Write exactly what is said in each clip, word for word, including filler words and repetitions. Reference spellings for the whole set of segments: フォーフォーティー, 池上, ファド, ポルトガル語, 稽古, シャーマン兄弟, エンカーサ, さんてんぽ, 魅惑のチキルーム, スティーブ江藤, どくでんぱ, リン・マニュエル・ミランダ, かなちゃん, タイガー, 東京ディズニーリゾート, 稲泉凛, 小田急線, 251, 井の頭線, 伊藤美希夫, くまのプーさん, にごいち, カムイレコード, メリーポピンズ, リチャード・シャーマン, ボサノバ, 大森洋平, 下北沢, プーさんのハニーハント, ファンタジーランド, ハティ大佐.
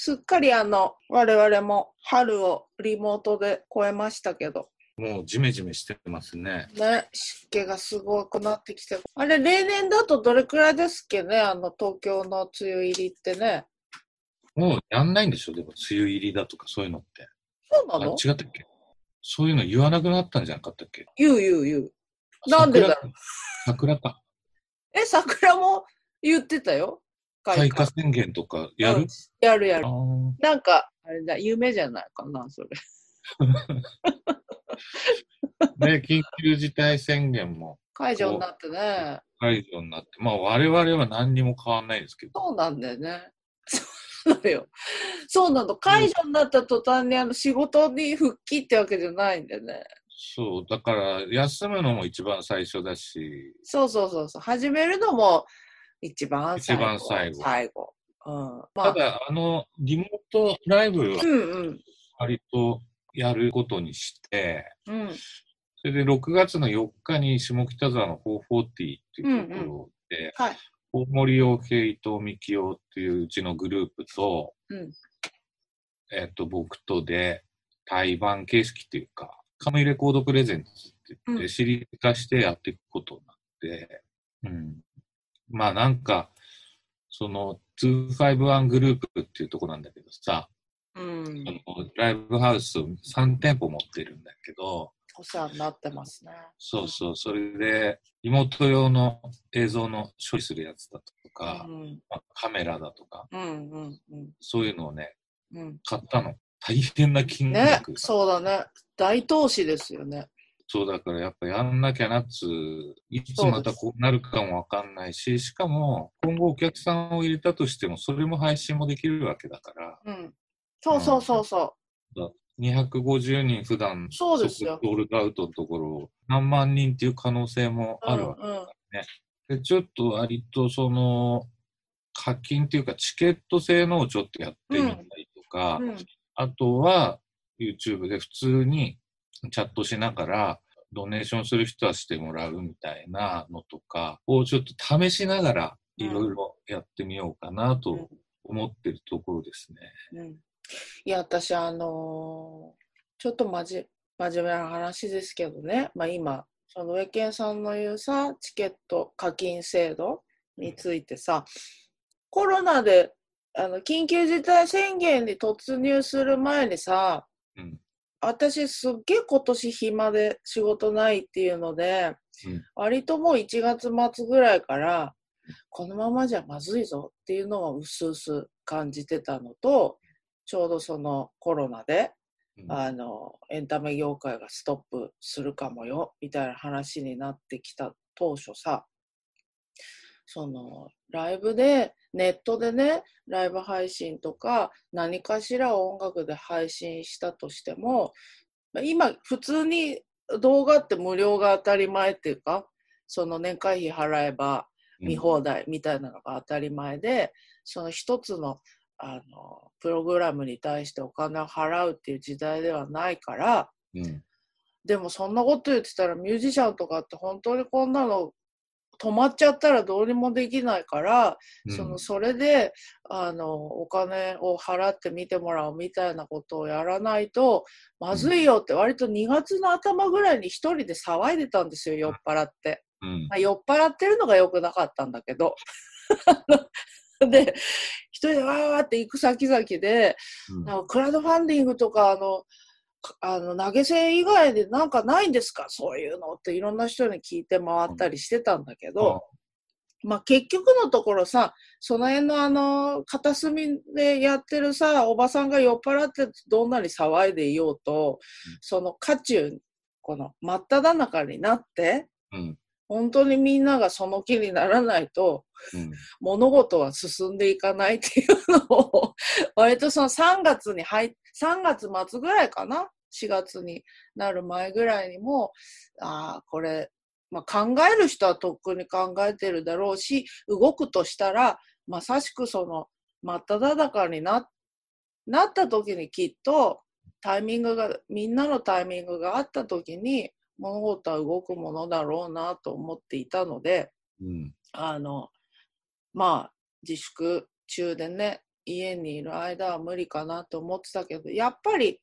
すっかりあの我々も春をリモートで越えましたけど、もうジメジメしてますね。ね、湿気がすごくなってきて、あれ例年だとどれくらいですっけね、あの東京の梅雨入りってね。もうやんないんでしょ、でも梅雨入りだとかそういうのって。そうなの？違ったっけ？そういうの言わなくなったんじゃなかったっけ？言う言う言う。なんでだろう。桜か。え、桜も言ってたよ。開花宣言とかやる？うん、やるやる。なんかあれだ、夢じゃないかなそれ。ね、緊急事態宣言も解除になってね。解除になって、まあ我々は何にも変わんないですけど。そうなんだよね。そうだよ。そうなの。解除になった途端にあの仕事に復帰ってわけじゃないんだよね。そうだから休むのも一番最初だし。そうそうそうそう。始めるのも一番最後。一番最後。最後。うん。まあ、ただあのリモートライブは割とやることにして、うんうん、それでろくがつのよっかに下北沢のフォーフォーティーっていうところで、うんうん、はい、大森洋平、伊藤美希夫っていううちのグループと、うん、えっと僕とで対バン形式っていうか、カムイレコードプレゼンツって言ってシリーズ化してやっていくことになって、うんうん、まあなんかそのにごいちグループっていうところなんだけどさ、うん、ライブハウスをさんてんぽ持ってるんだけど、お世話になってますね。そうそう、それでリモート用の映像の処理するやつだとか、うん、まあ、カメラだとか、うんうんうん、そういうのをね、うん、買ったの。大変な金額、ね、そうだね、大投資ですよね。そうだからやっぱやんなきゃなっつ、いつまたこうなるかもわかんないし、しかも今後お客さんを入れたとしてもそれも配信もできるわけだから、うん、そうそうそうそう。うん、にひゃくごじゅうにん普段そうですよ。ソールドアウトのところを何万人っていう可能性もあるわけだからね。うんうん、でちょっと割とその課金っていうかチケット制のをちょっとやってみたりとか、うんうん、あとは YouTube で普通にチャットしながらドネーションする人はしてもらうみたいなのとかをちょっと試しながらいろいろやってみようかなと思ってるところですね。うんうん、いや私あのー、ちょっとまじ真面目な話ですけどね、まあ、今そのウェケンさんの言うさチケット課金制度についてさ、コロナであの緊急事態宣言に突入する前にさ、うん、私すっげえ今年暇で仕事ないっていうので、うん、割ともういちがつ末ぐらいからこのままじゃまずいぞっていうのをうすうす感じてたのと、ちょうどそのコロナで、うん、あのエンタメ業界がストップするかもよみたいな話になってきた当初さ、そのライブでネットでね、ライブ配信とか何かしら音楽で配信したとしても、今普通に動画って無料が当たり前っていうか、その年会費払えば見放題みたいなのが当たり前で、うん、その一つのあのプログラムに対してお金を払うっていう時代ではないから、うん、でもそんなこと言ってたらミュージシャンとかって本当にこんなの止まっちゃったらどうにもできないから、うん、そのそれであのお金を払って見てもらうみたいなことをやらないとまずいよって、割とにがつの頭ぐらいに一人で騒いでたんですよ、酔っ払って、うん、まあ、酔っ払ってるのが良くなかったんだけどで一人でわーって行く先々で、うん、なんかクラウドファンディングとかあの、あの投げ銭以外でなんかないんですかそういうのっていろんな人に聞いて回ったりしてたんだけど、うん、まあ結局のところさ、その辺のあの片隅でやってるさおばさんが酔っ払ってどんなに騒いでいようと、うん、その渦中この真っ只中になって、うん本当にみんながその気にならないと、うん、物事は進んでいかないっていうのを割とそのさんがつに入っ、さんがつ末ぐらいかな、しがつになる前ぐらいにもああこれ、まあ、考える人はとっくに考えてるだろうし、動くとしたらまさしくその真っ只中にな、なった時にきっとタイミングがみんなのタイミングがあった時に物事は動くものだろうなと思っていたので、うん、あのまあ自粛中でね家にいる間は無理かなと思ってたけど、やっぱり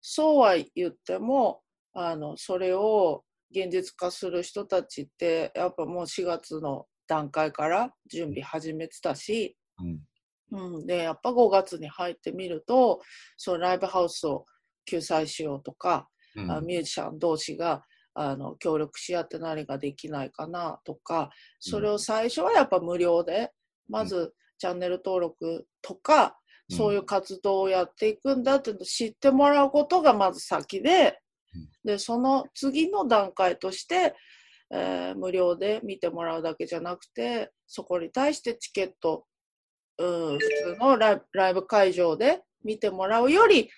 そうは言ってもあのそれを現実化する人たちってやっぱもうしがつの段階から準備始めてたし、うんうん、でやっぱごがつに入ってみるとそのライブハウスを救済しようとか、うん、ミュージシャン同士があの協力し合って何ができないかなとか、それを最初はやっぱ無料でまずチャンネル登録とか、うん、そういう活動をやっていくんだって知ってもらうことがまず先で、でその次の段階として、えー、無料で見てもらうだけじゃなくてそこに対してチケット、うん、普通のライブ、ライブ会場で見てもらうより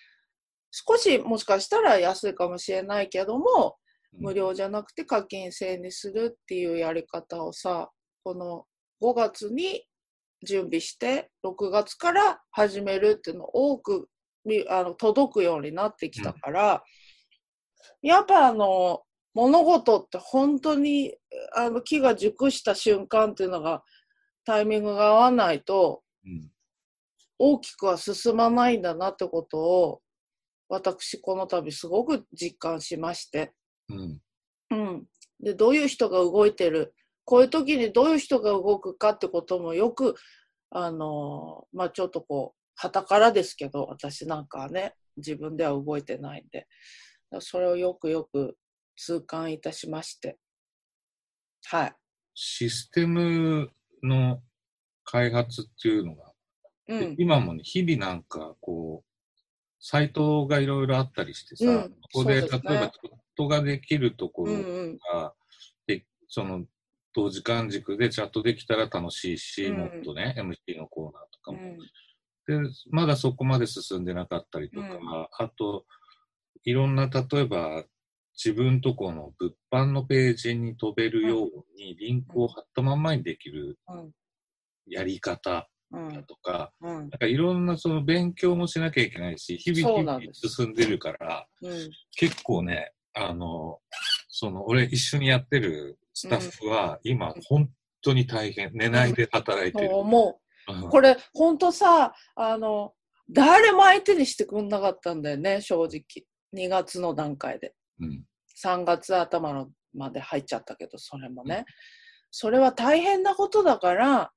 少しもしかしたら安いかもしれないけども無料じゃなくて課金制にするっていうやり方をさ、このごがつに準備してろくがつから始めるっていうの多くあの届くようになってきたから、うん、やっぱあの物事って本当にあの木が熟した瞬間っていうのがタイミングが合わないと大きくは進まないんだなってことを私この度すごく実感しまして、うんうん、でどういう人が動いてる、こういう時にどういう人が動くかってこともよくあのまあちょっとこう傍からですけど私なんかはね自分では動いてないんでそれをよくよく痛感いたしまして、はい、システムの開発っていうのが、うん、今もね日々なんかこうサイトがいろいろあったりしてさ、うん、ここで、そうですね、例えばチャットができるところが、うんうん、でその同時間軸でチャットできたら楽しいし、うん、もっとね エムシー のコーナーとかも、うん、でまだそこまで進んでなかったりとか、うん、あといろんな例えば自分とこの物販のページに飛べるようにリンクを貼ったまんまにできるやり方だとか、うんうん、なんかいろんなその勉強もしなきゃいけないし、日々日々進んでるから、うん、結構ね、あの、その俺一緒にやってるスタッフは今本当に大変、うん、寝ないで働いてる。うん、もう、うん、これ本当さ、あの、誰も相手にしてくんなかったんだよね、正直。にがつの段階で。うん、さんがつ頭のまで入っちゃったけど、それもね、うん、それは大変なことだから、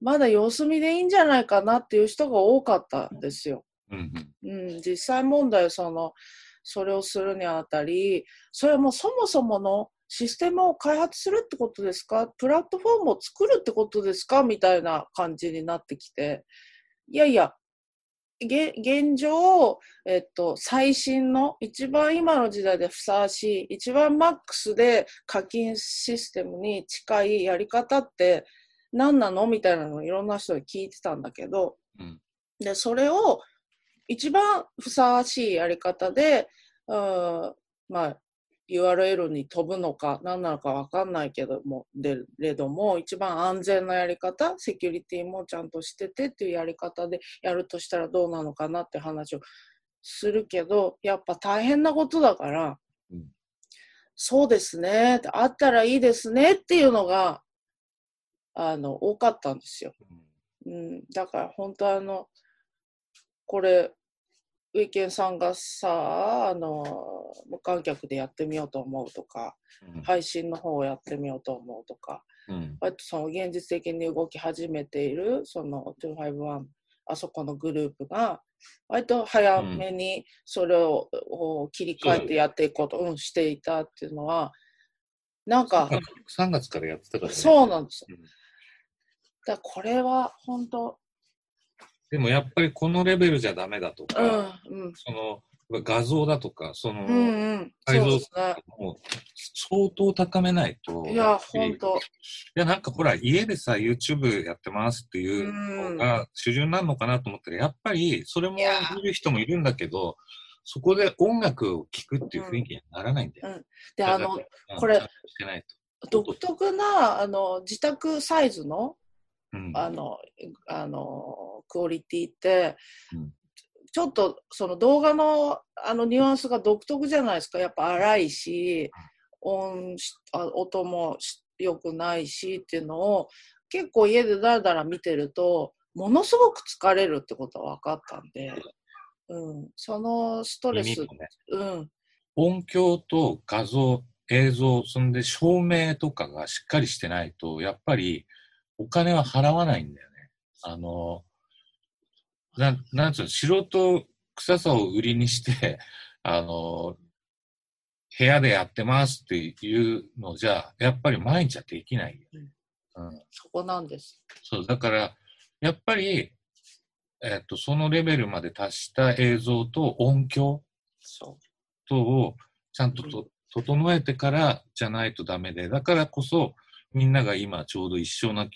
まだ様子見でいいんじゃないかなっていう人が多かったんですよ。うんうん、実際問題そのそれをするにあたり、それはもうそもそものシステムを開発するってことですか、プラットフォームを作るってことですかみたいな感じになってきて、いやいや、現状、えっと、最新の一番今の時代でふさわしい一番マックスで課金システムに近いやり方って何なのみたいなのをいろんな人に聞いてたんだけど、うん、でそれを一番ふさわしいやり方で、うん、まあ ユーアールエル に飛ぶのか何なのか分かんないけどもでれども一番安全なやり方、セキュリティもちゃんとしててっていうやり方でやるとしたらどうなのかなって話をするけど、やっぱ大変なことだから、うん、そうですね、あったらいいですねっていうのがあの多かったんですよ、うん、だから本当あのこれウィーケンさんがさあの無観客でやってみようと思うとか、うん、配信の方をやってみようと思うとか、うん、あとその現実的に動き始めているそのにひゃくごじゅういちあそこのグループが割と早めにそれを、うん、切り替えてやっていこうと、うん、していたっていうのはなんかさんがつからやってたからね。そうなんですよ、うん、だこれは本当でもやっぱりこのレベルじゃダメだとか、うんうん、その画像だとかその、うんうん、改造とかも相当高めないと、いや本当いやなんかほら家でさ YouTube やってますっていうのが主流になるのかなと思ったら、やっぱりそれも見る人もいるんだけどそこで音楽を聴くっていう雰囲気にならないんだよ、うんうん、であのこれ独特なあの自宅サイズの、うん、あのあのクオリティって、うん、ちょっとその動画のあのニュアンスが独特じゃないですか。やっぱ荒いし、音、音も良くないしっていうのを結構家でだらだら見てるとものすごく疲れるってことは分かったんで、うん、そのストレス、ね、うん、音響と画像、映像、そんで照明とかがしっかりしてないとやっぱりお金は払わないんだよね。あのななんつうの、素人臭さを売りにしてあの部屋でやってますっていうのじゃやっぱり毎日はできないよね。うんうん、そこなんです。そうだからやっぱり、えー、とそのレベルまで達した映像と音響等をちゃんと、と整えてからじゃないとダメで、だからこそみんなが今ちょうど一緒な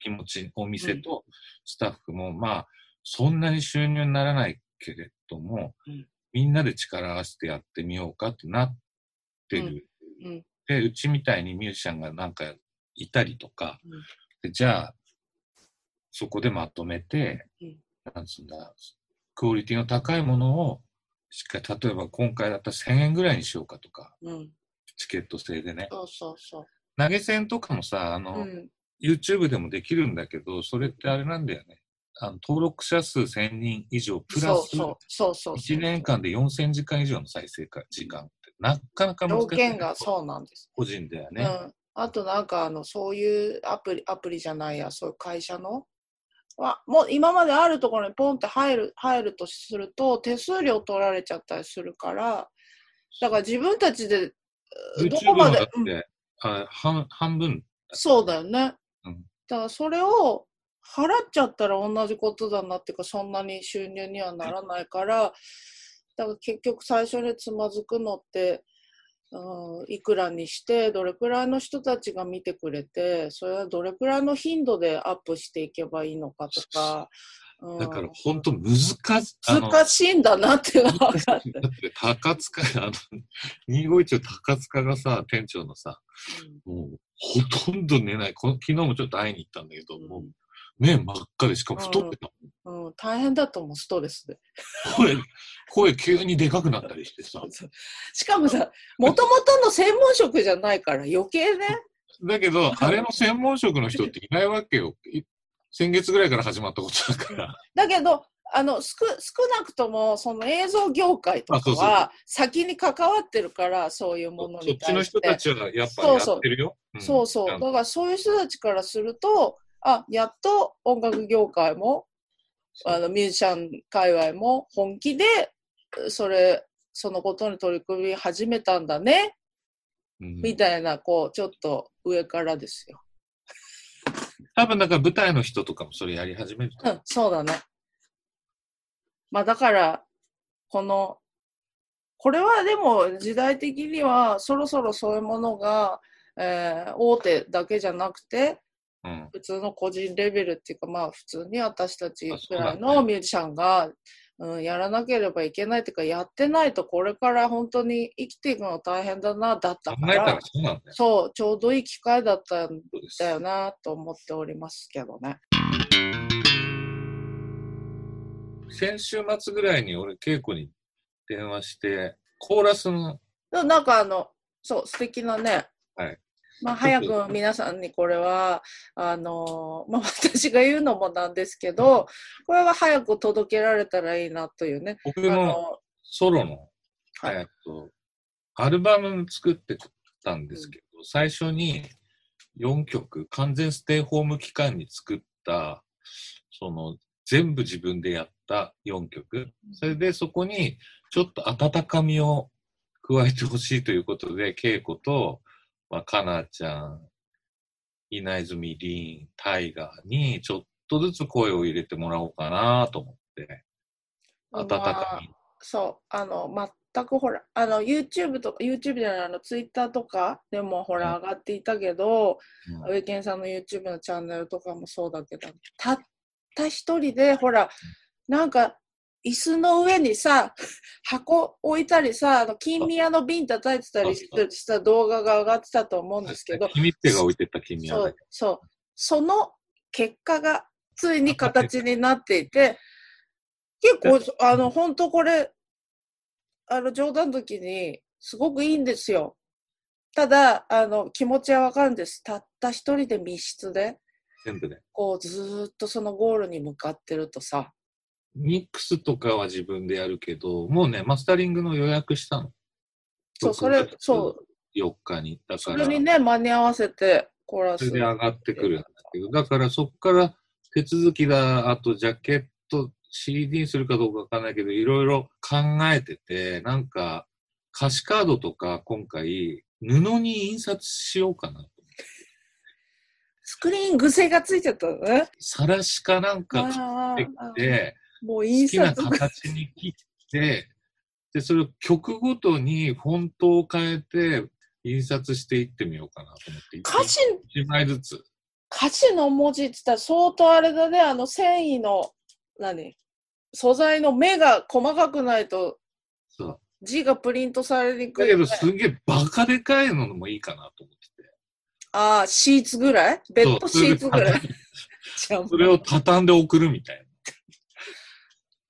気持ち、うん、お店とスタッフもまあそんなに収入にならないけれども、うん、みんなで力を合わせてやってみようかってなってる、うんうん、でうちみたいにミュージシャンがなんかいたりとか、うん、でじゃあそこでまとめて、うん、なんつうんだ、クオリティの高いものをしっかり、例えば今回だったらせんえんぐらいにしようかとか、うん、チケット制でね、そうそうそう、投げ銭とかもさあの、うん、YouTube でもできるんだけど、それってあれなんだよね、あの登録者数せんにん以上プラスいちねんかんでよんせんじかん以上の再生時間ってなかなか難しい。条件がそうなんです、個人だよね、うん、あとなんかあのそういうアプリ、アプリじゃないや、そういう会社のはもう今まであるところにポンって入る、入るとすると手数料取られちゃったりするから、だから自分たちでどこまで YouTube もだって、うん、半, 半分そうだよね、うん、だからそれを払っちゃったら同じことだなっていうか、そんなに収入にはならないから、だから結局最初につまずくのって、うん、いくらにしてどれくらいの人たちが見てくれて、それはどれくらいの頻度でアップしていけばいいのかとか、うん、だから本当難し難しいんだなって分かって、高塚、あのにひゃくごじゅういちの高塚がさ、店長のさ、うん、もうほとんど寝ない、この昨日もちょっと会いに行ったんだけど、うん、もう目真っ赤で、しかも太ってた、うんうん、大変だと思う、ストレスで声、声急にでかくなったりしてさしかもさ、もともとの専門職じゃないから余計ねだけどあれの専門職の人っていないわけよ先月ぐらいから始まったことだからだけどあの 少, 少なくともその映像業界とかは先に関わってるから、そういうものに対してそっちの人たちはやっぱりやってるよ、そうそう、うん、そうそう、だからそういう人たちからすると、あ、やっと音楽業界もあのミュージシャン界隈も本気でそれ、そのことに取り組み始めたんだね、うん、みたいな、こうちょっと上からですよ。多分だから舞台の人とかもそれやり始めると、うん、そうだね。まあだからこのこれはでも時代的にはそろそろそういうものが、えー、大手だけじゃなくて、うん、普通の個人レベルっていうか、まあ普通に私たちくらいのミュージシャンが、うん、やらなければいけないっていうか、やってないとこれから本当に生きていくの大変だな、だったから、考えたらそうなんだよ。そう、ちょうどいい機会だったんだよなと思っておりますけどね。先週末ぐらいに俺稽古に電話してコーラスのなんかあのそう素敵なね、はい、まあ、早く皆さんにこれはあの、まあ、私が言うのもなんですけど、これは早く届けられたらいいなというね、僕のソロの、はい、えっと、アルバム作ってたんですけど、うん、最初によんきょく完全ステイホーム期間に作った、その全部自分でやったよんきょく、それでそこにちょっと温かみを加えてほしいということで、稽古とまあ、かなちゃん、稲泉凛、タイガーにちょっとずつ声を入れてもらおうかなと思って、温かみ、まあ、そう、あの、全くほら、あの、YouTube とか、YouTube じゃない、あの、Twitter とかでもほら、上がっていたけど、ウエケンさんの YouTube のチャンネルとかもそうだけど、たった一人で、ほら、なんか、椅子の上にさ、箱置いたりさ、あの金宮の瓶叩いてたりした動画が上がってたと思うんですけど、君手が置いてた金宮で、そうそう、その結果がついに形になっていて、結構あの本当これあの冗談の時にすごくいいんですよ。ただあの気持ちはわかるんです。たった一人で密室で全部でこうずっとそのゴールに向かってるとさ、ミックスとかは自分でやるけど、もうねマスタリングの予約したの。そうそれそうよっかにだからそれにね間に合わせてコーラスで上がってくるんだけど、だからそこから手続きだ、あとジャケット シーディー にするかどうかわかんないけど、いろいろ考えてて、なんか歌詞カードとか今回布に印刷しようかな。スクリーン癖がついちゃったのね。さらしかなんか買ってきて、もう印刷好きな形に切って、でそれを曲ごとにフォントを変えて印刷していってみようかなと思って。歌詞いちまいずつ。歌詞の文字って言ったら相当あれだね、あの繊維の何素材の目が細かくないと字がプリントされにくい、ね。だけどすげえバカでかいのもいいかなと思って。ああ、シーツぐらい？ベッドシーツぐらい？それを畳んで送るみたいな。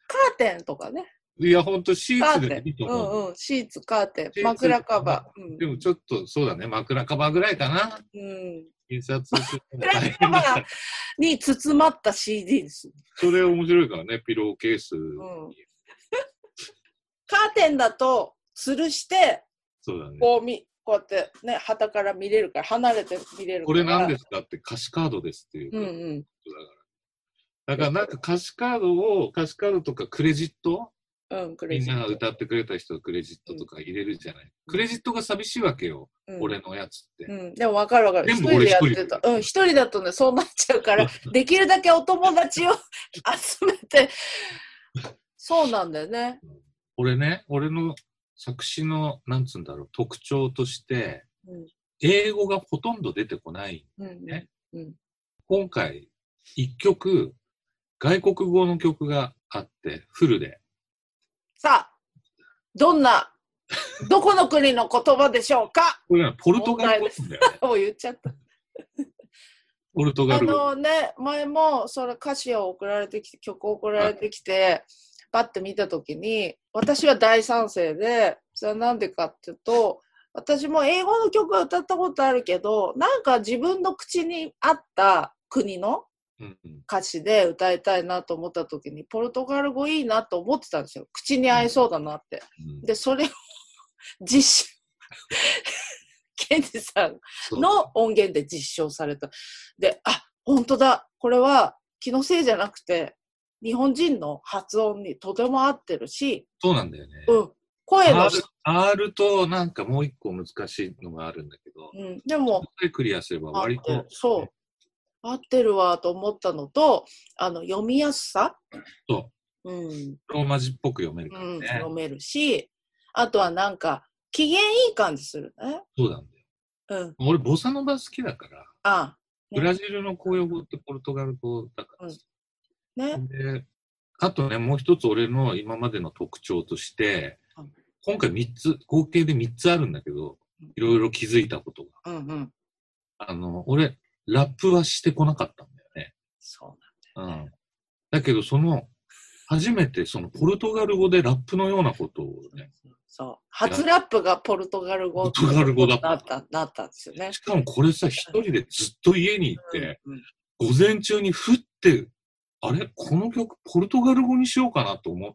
カーテンとかね。いや、ほんとシーツでいいと思う。うんうん、シーツ、カーテン、枕カバー、うん。でもちょっと、そうだね、枕カバーぐらいかな。うん。印刷する。枕カバーに包まった シーディー です。それ面白いからね、ピローケース。うん、カーテンだと、吊るして、そうだね。こう見こうやってね、旗から見れるから、離れて見れるから。これ何ですかって、歌詞カードですっていうことだから。うんうん、だからなんか歌詞カードを、歌詞カードとかクレジット、うん、クレジットみんなが歌ってくれた人のクレジットとか入れるじゃない。うん、クレジットが寂しいわけよ、うん、俺のやつって。うん、でも分かる分かる。全部俺一人でやってた。うん、一人だとね、そうなっちゃうから、できるだけお友達を集めて、そうなんだよね。俺ね、俺の作詞のなんつうんだろう特徴として、うん、英語がほとんど出てこないんだよね、うんうん、今回いっきょく外国語の曲があってフルでさあどんなどこの国の言葉でしょうかこれはポルトガル語なんだよねもう言っちゃったポルトガル語あのね前もそれ歌詞を送られてきて曲を送られてきてパッて見たときに、私は大賛成で、それはなんでかっていうと、私も英語の曲は歌ったことあるけど、なんか自分の口に合った国の歌詞で歌いたいなと思ったときに、ポルトガル語いいなと思ってたんですよ。口に合いそうだなって。で、それを実証、ケンジさんの音源で実証された。で、あ、本当だ。これは気のせいじゃなくて、日本人の発音にとても合ってるし、そうなんだよね。うん、声の R となんかもう一個難しいのがあるんだけど、うん、でもクリアすれば割と、ね、そう合ってるわと思ったのと、あの読みやすさ、そう、うん、ローマ字っぽく読めるからね、うん、読めるし、あとはなんか機嫌いい感じするね。そうなんだよ。うん、俺ボサノバ好きだから、あ、ね、ブラジルの公用語ってポルトガル語だから。うんね、であとねもう一つ俺の今までの特徴として今回みっつ合計でみっつあるんだけどいろいろ気づいたことが、うんうん、あの俺ラップはしてこなかったんだよね。そうなんだよね、うん、だけどその初めてそのポルトガル語でラップのようなことをねそう初ラップがポルトガル語ポルトガル語だったなったんですよね。しかもこれさ一人でずっと家にいて、うんうん、午前中にふってあれこの曲ポルトガル語にしようかなと思う。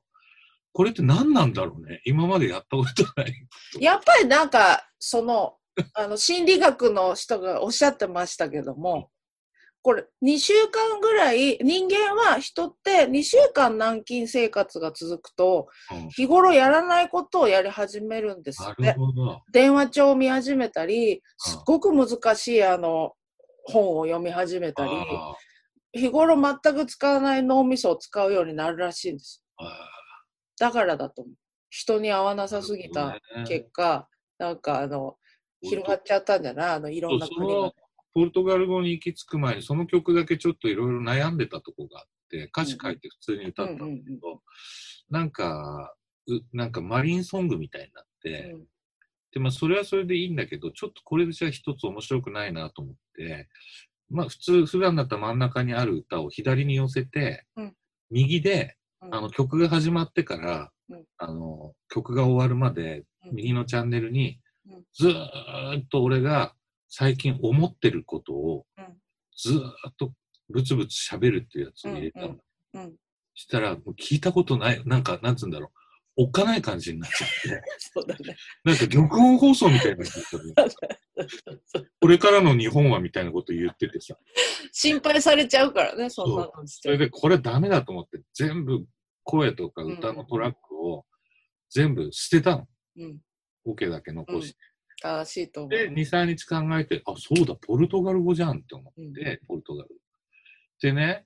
これって何なんだろうね。今までやったことないこと。やっぱりなんかそのあの心理学の人がおっしゃってましたけども、これにしゅうかんぐらい人間は人ってにしゅうかん軟禁生活が続くと日頃やらないことをやり始めるんですって。なるほど。電話帳を見始めたり、すごく難しいあの本を読み始めたり。日頃全く使わない脳みそを使うようになるらしいんです。だからだと思う。人に合わなさすぎた結果、な, ね、なんかあの広がっちゃったんじゃない？あのいろんな国の。ポルトガル語に行き着く前にその曲だけちょっといろいろ悩んでたとこがあって、歌詞書いて普通に歌ったんだけど、うんうんうんうん、なんかなんかマリンソングみたいになって、うん、でまあそれはそれでいいんだけど、ちょっとこれじゃ一つ面白くないなと思って。まあ普通、普段だったら真ん中にある歌を左に寄せて、うん、右で、うん、あの曲が始まってから、うん、あの曲が終わるまで、うん、右のチャンネルに、うん、ずーっと俺が最近思ってることを、うん、ずーっとブツブツ喋るっていうやつを入れたの、うんうん、したらもう聞いたことない、なんかなんつうんだろう、おっかない感じになっちゃってそうだ、ね、なんか録音放送みたいなやつだったねこれからの日本はみたいなこと言っててさ心配されちゃうからね、そんなのして。それでこれダメだと思って全部声とか歌のトラックを全部捨てたの、うん、オケだけ残して、うん、正しいと思う。で、にさんにち考えて、あ、そうだ、ポルトガル語じゃんって思って、うん、ポルトガル。でね、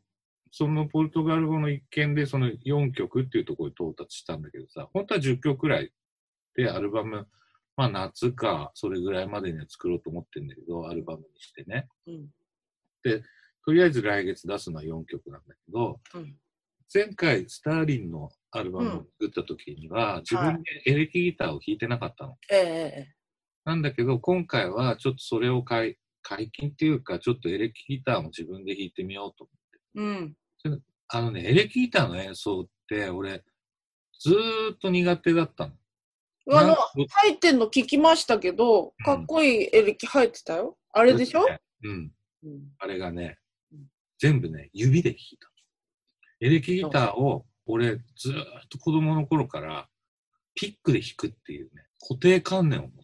そのポルトガル語の一件で、そのよんきょくっていうところに到達したんだけどさ、本当はじゅっきょくくらいで、アルバム、まあ夏か、それぐらいまでには作ろうと思ってるんだけど、アルバムにしてね。うん、で、とりあえず来月出すのはよんきょくなんだけど、うん、前回、スターリンのアルバムを作った時には、うん、自分でエレキギターを弾いてなかったの。はい、えーなんだけど、今回はちょっとそれを解禁っていうか、ちょっとエレキギターも自分で弾いてみようと思って。うん。あのね、エレキギターの演奏って、俺、ずーっと苦手だったの。あの、入ってんの聞きましたけど、かっこいいエレキ入ってたよ。うん、あれでしょ、ね、うん、うん。あれがね、全部ね、指で弾いた。エレキギターを、俺、ずーっと子供の頃から、ピックで弾くっていうね、固定観念を持って、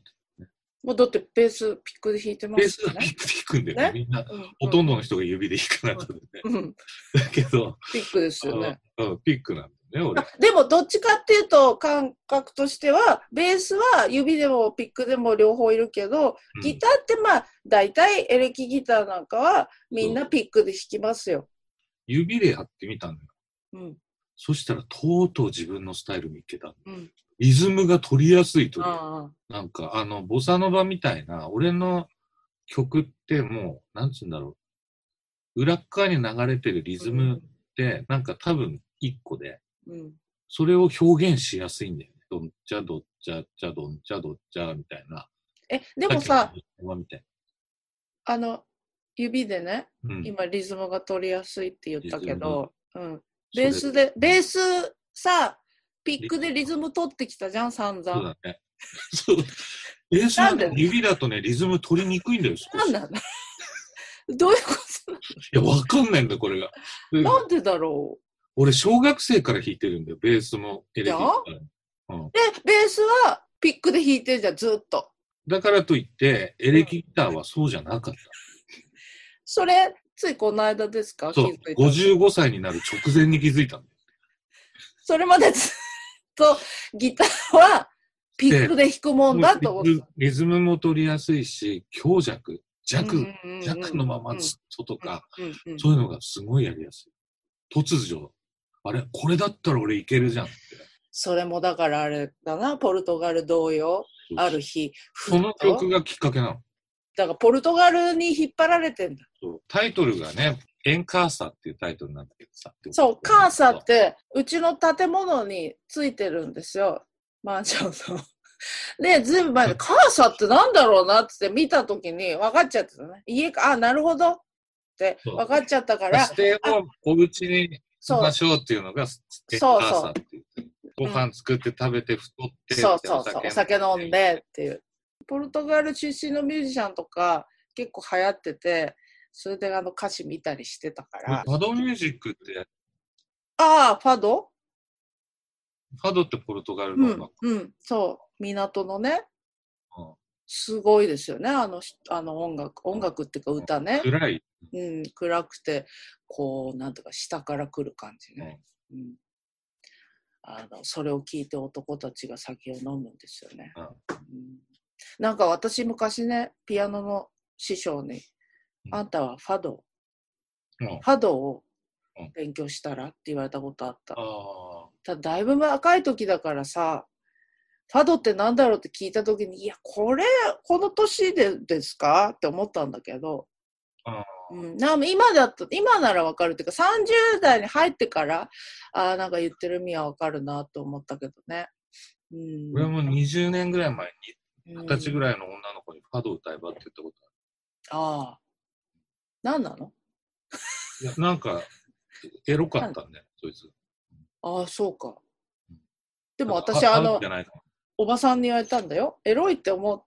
もうだってベースピックで弾いてますよね。ベースはピックで弾くんだよ ね, ねみんな、うんうん、ほとんどの人が指で弾かないとね、うんうん、だけどピックですよね。うん、ピックなんだよね俺。でもどっちかっていうと感覚としてはベースは指でもピックでも両方いるけど、ギターってまあだいたいエレキギターなんかはみんなピックで弾きますよ。指でやってみたのよ、うん、そしたらとうとう自分のスタイル見っけたの、うん、リズムが取りやすいという、なんかあのボサノバみたいな俺の曲ってもうなんつうんだろう、裏っ側に流れてるリズムってなんか多分一個で、うん、それを表現しやすいんだよね。どんちゃどっちゃちゃどんちゃどっちゃみたいな。えでもさあの指でね、うん、今リズムが取りやすいって言ったけど、うん、ベースでベースさピックでリズム取ってきたじゃん、散々。そうだね。そう。ベースは指だとね、リズム取りにくいんだよ、少し。なんだどういうことなの？いや、わかんないんだ、これが。なんでだろう。俺、小学生から弾いてるんだよ、ベースもエレキギター、うん。で、ベースはピックで弾いてるじゃん、ずっと。だからといって、エレキギターはそうじゃなかった。うん、それ、ついこの間ですか？そう、ごじゅうごさいになる直前に気づいたんだよ。それまでずとギターはピックで弾くもんだと思った。リズ、リズムも取りやすいし、強弱、弱、弱のままずっととか、うんうん、そういうのがすごいやりやすい。突如、あれこれだったら俺いけるじゃんって。それもだからあれだな、ポルトガル同様、ある日。その曲がきっかけなの。だからポルトガルに引っ張られてんだ。そうタイトルがね、エンカーサっていうタイトルなんだけどさ。そう、カーサってうちの建物についてるんですよ、マンションの。で、ずいぶん前でカーサってなんだろうなって見たときに分かっちゃってたね。家か、あ、なるほどって分かっちゃったから。指定をお家にしましょうっていうのがエンカーサっていう。ご飯作って食べて太って、うん、そうそうそう、お酒飲んでっていう。ポルトガル出身のミュージシャンとか結構流行ってて、それであの歌詞見たりしてたから。ファドミュージックって。ああ、ファド？ファドってポルトガルの音楽。うん、うん、そう。港のね、うん。すごいですよね、あの、あの音楽。音楽っていうか歌ね。うん、暗い。うん、暗くて、こう、なんとか下から来る感じね。うんうん、あのそれを聞いて男たちが酒を飲むんですよね。うんうん、なんか私、昔ね、ピアノの師匠に、あんたはファド、うん、ファドを勉強したらって言われたことあった。あ、ただだいぶ若い時だからさ、ファドってなんだろうって聞いた時に、いやこれこの年でですかって思ったんだけど、あ、うん、なんか今だと今ならわかるっていうか、さんじゅうだいに入ってからあなんか言ってる意味はわかるなと思ったけどね。うん、俺もにじゅうねんぐらい前にはたちぐらいの女の子にファド歌えばって言ったことある。ああ。何なの？いやなんかエロかったんだよそいつ。ああそうか。でも私あのおばさんに言われたんだよ。エロいって思う。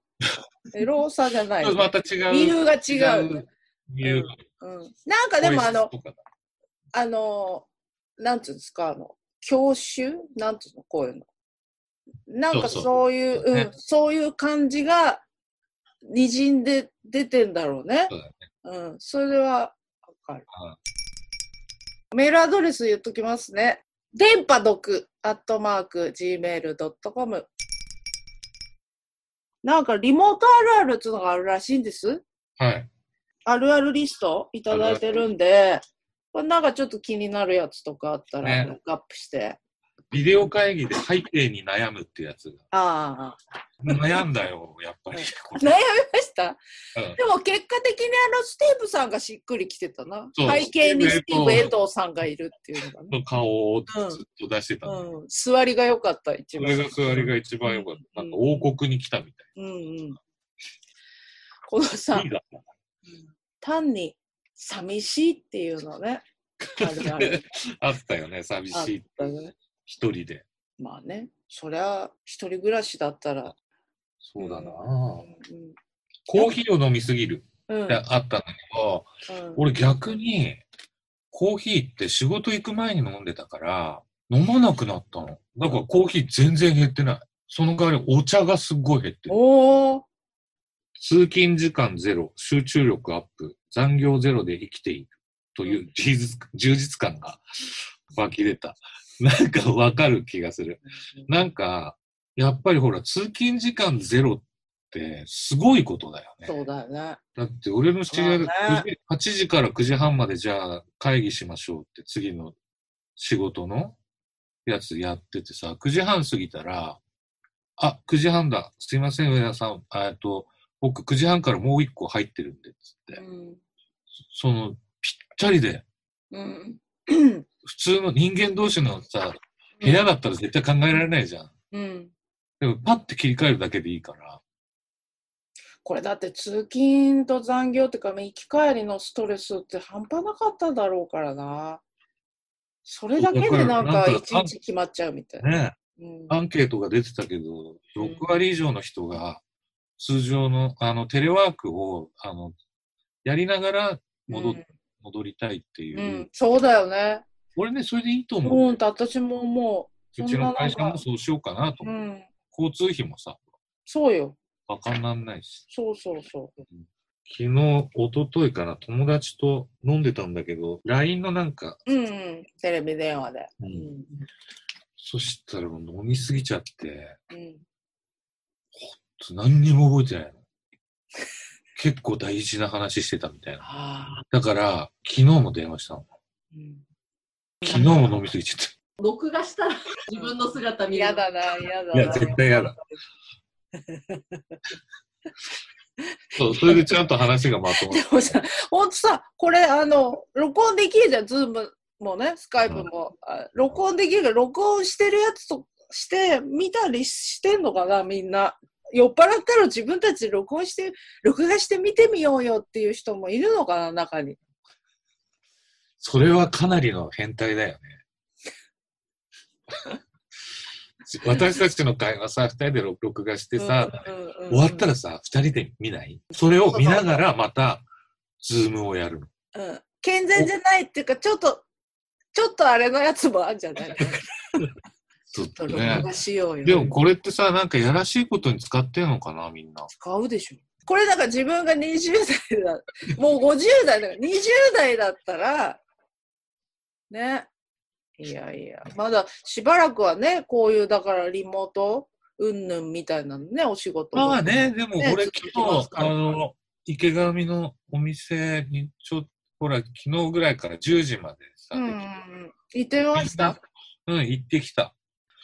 エロさじゃない、ね。また違う。理由が違う。違ういう、うんうん、なんかでもあのあのなんつうんですかあの教習なんつうのこういうのなんかそういうそう、ねうん、そういう感じがにじんで出てんだろうね。そうだね。うん、それはわかる。メールアドレス言っときますね。電波毒アットマーク ジーメールドットコム。なんかリモートあるあるっていうのがあるらしいんです。はい。あるあるリストいただいてるんで、これなんかちょっと気になるやつとかあったらロックアップして。ね、ビデオ会議で背景に悩むってやつが。ああ。悩んだよやっぱり。悩みました、うん。でも結果的にあのスティーブさんがしっくりきてたな。背景にスティーブ江藤さんがいるっていうのがね。の顔をずっと出してた、ねうんうん。座りが良かった一番。それが座りが一番良かった、うん。なんか王国に来たみたいな。うんうん。このさ、単に寂しいっていうのね。あれあれあったよね寂しいって。あったよね。一人で。まあね。そりゃ一人暮らしだったら。そうだな、うんうん、コーヒーを飲みすぎるってあったんだけど、うん、俺逆にコーヒーって仕事行く前に飲んでたから飲まなくなったの。だからコーヒー全然減ってない。その代わりお茶がすっごい減ってる。お通勤時間ゼロ、集中力アップ、残業ゼロで生きているという充実、うん、充実感が湧き出た。なんかわかる気がする。なんかやっぱりほら通勤時間ゼロってすごいことだよね。そうだよね。だって俺の知り合いではちじからくじはんまでじゃあ会議しましょうって次の仕事のやつやっててさ、くじはん過ぎたら、あ、くじはんだ、すいません上田さん、えっと僕くじはんからもういっこ入ってるんでっつって、うん、そのぴったりで、うん、普通の人間同士のさ部屋だったら絶対考えられないじゃん、うんでもパッて切り替えるだけでいいから。これだって通勤と残業ってか行き帰りのストレスって半端なかっただろうからな。それだけでなんか一日決まっちゃうみたいな。ね、うん、アンケートが出てたけど、ろくわり以上の人が通常のあのテレワークをあのやりながら 戻,、うん、戻りたいっていう、うん。そうだよね。俺ねそれでいいと思う。うん、私ももううちの会社もそうしようかなと思う。うん交通費もさ、そうよ。バカになんないし。そうそうそう。昨日、一昨日から友達と飲んでたんだけど、ライン のなんか、うんうん、テレビ電話で、うんうん。そしたら飲みすぎちゃって、うん、ほんと何にも覚えてないの。結構大事な話してたみたいな。だから、昨日も電話したの、うん。昨日も飲みすぎちゃった。録画したら自分の姿見る。嫌だな、嫌だな。いや、絶対嫌だ。そう、それでちゃんと話がまとまって。でもさ、ほんとさ、これ、あの、録音できるじゃん、ズームもね、スカイプも。うん、録音できるけど、録音してるやつとして、見たりしてんのかな、みんな。酔っ払ったら自分たちで録音して、録画して見てみようよっていう人もいるのかな、中に。それはかなりの変態だよね。私たちの会話さふたりで録画してさ、うんうんうん、終わったらさふたりで見ない？それを見ながらまたズームをやるの、うん、健全じゃないっていうかちょっとちょっとあれのやつもあるんじゃない？ちょっと録画しようよ。でもこれってさなんかやらしいことに使ってるのかなみんな。使うでしょこれ。だから自分がにじゅうだいだもうごじゅうだいだからにじゅうだいだったらね。いやいや、まだしばらくはね、こういうだからリモートうんぬんみたいなのね、お仕事も、ね。まあね、でも俺、ね、昨日あの池上のお店にちょっとほら昨日ぐらいからじゅうじまでさ、うん、行ってみました。うん、行ってきた。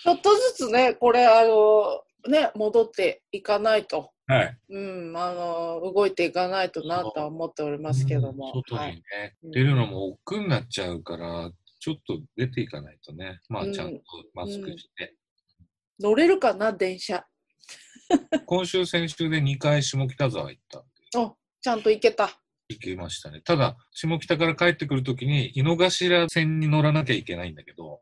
ちょっとずつね、これあのね戻っていかないと、はい、うんあの動いていかないとなとは思っておりますけども、うん、外にね、はい、出るのも億劫になっちゃうから。ちょっと出ていかないとね。まあちゃんとマスクして、うんうん、乗れるかな電車。今週先週でにかい下北沢行ったんで。あ、ちゃんと行けた。行けましたね。ただ下北から帰ってくるときに井の頭線に乗らなきゃいけないんだけど、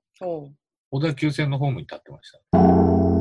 小田急線のホームに立ってました。